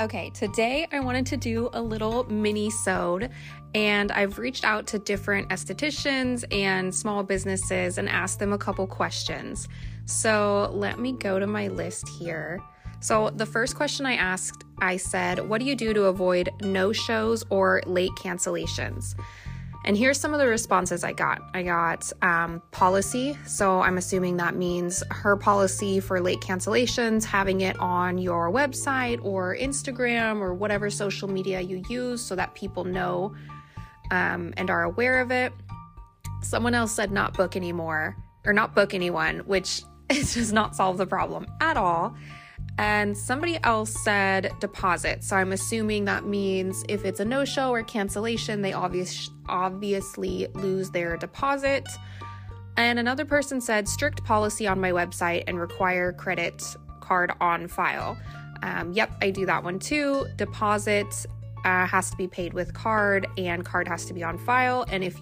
Okay, today I wanted to do a little mini-sode, and I've reached out to different estheticians and small businesses and asked them a couple questions. So let me go to my list here. So the first question I asked, I said, what do you do to avoid no-shows or late cancellations? And here's some of the responses I got. I got policy, so I'm assuming that means her policy for late cancellations, having it on your website or Instagram or whatever social media you use so that people know and are aware of it. Someone else said not book anymore, or not book anyone, which does not solve the problem at all. And somebody else said deposit. So I'm assuming that means if it's a no-show or cancellation, they obviously lose their deposit. And another person said strict policy on my website and require credit card on file. Yep, I do that one too. Deposit has to be paid with card, and card has to be on file. And if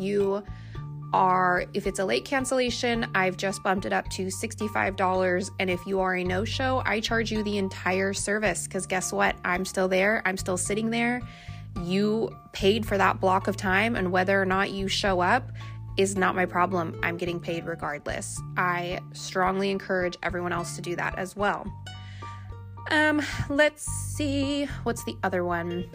it's a late cancellation, I've just bumped it up to $65. And if you are a no-show, I charge you the entire service, because guess what? I'm still there. I'm still sitting there. You paid for that block of time, and whether or not you show up is not my problem. I'm getting paid regardless. I strongly encourage everyone else to do that as well. Let's see. What's the other one?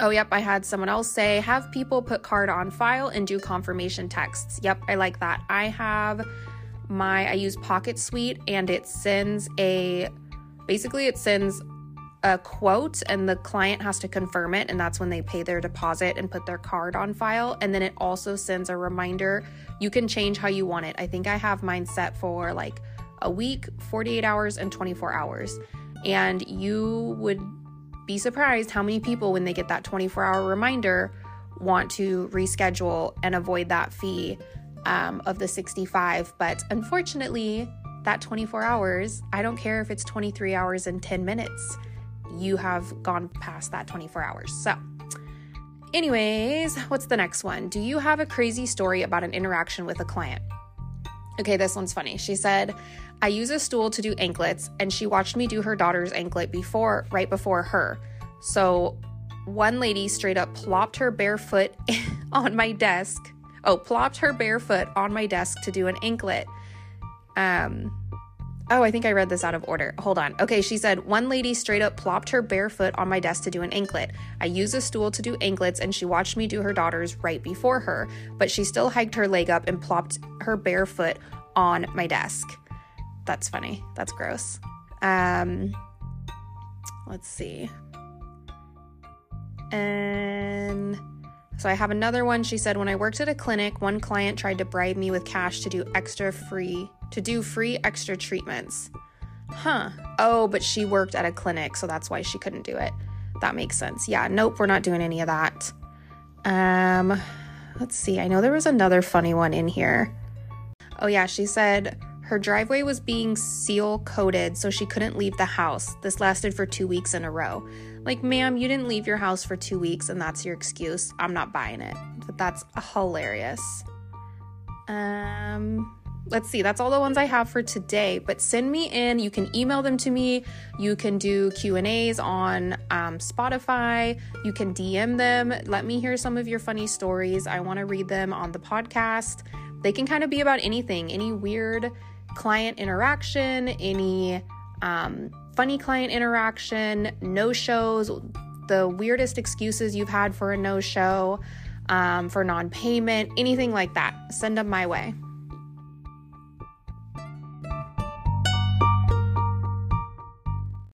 Oh, yep, I had someone else say, have people put card on file and do confirmation texts. Yep, I like that. I use PocketSuite, and it sends a quote, and the client has to confirm it, and that's when they pay their deposit and put their card on file. And then it also sends a reminder. You can change how you want it. I think I have mine set for like a week, 48 hours, and 24 hours. And you would be surprised how many people, when they get that 24-hour reminder, want to reschedule and avoid that fee of the $65. But unfortunately, that 24 hours, I don't care if it's 23 hours and 10 minutes, you have gone past that 24 hours. So anyways, what's the next one? Do you have a crazy story about an interaction with a client? Okay, this one's funny. She said, I use a stool to do anklets, and she watched me do her daughter's anklet right before her. So one lady straight up plopped her bare foot on my desk. Oh, plopped her bare foot on my desk to do an anklet. I think I read this out of order. Hold on. Okay, she said, one lady straight up plopped her bare foot on my desk to do an anklet. I use a stool to do anklets, and she watched me do her daughter's right before her, but she still hiked her leg up and plopped her bare foot on my desk. That's funny. That's gross. Let's see. And so I have another one. She said, when I worked at a clinic, one client tried to bribe me with cash to do free extra treatments. Huh. Oh, but she worked at a clinic, so that's why she couldn't do it. That makes sense. Yeah, nope, we're not doing any of that. Let's see. I know there was another funny one in here. Oh yeah, she said her driveway was being seal coated, so she couldn't leave the house. This lasted for 2 weeks in a row. Like, ma'am, you didn't leave your house for 2 weeks, and that's your excuse. I'm not buying it. But that's hilarious. Let's see. That's all the ones I have for today, but send me in. You can email them to me. You can do Q&As on Spotify. You can DM them. Let me hear some of your funny stories. I want to read them on the podcast. They can kind of be about anything, any weird client interaction, any funny client interaction, no-shows, the weirdest excuses you've had for a no-show, for non-payment, anything like that. Send them my way.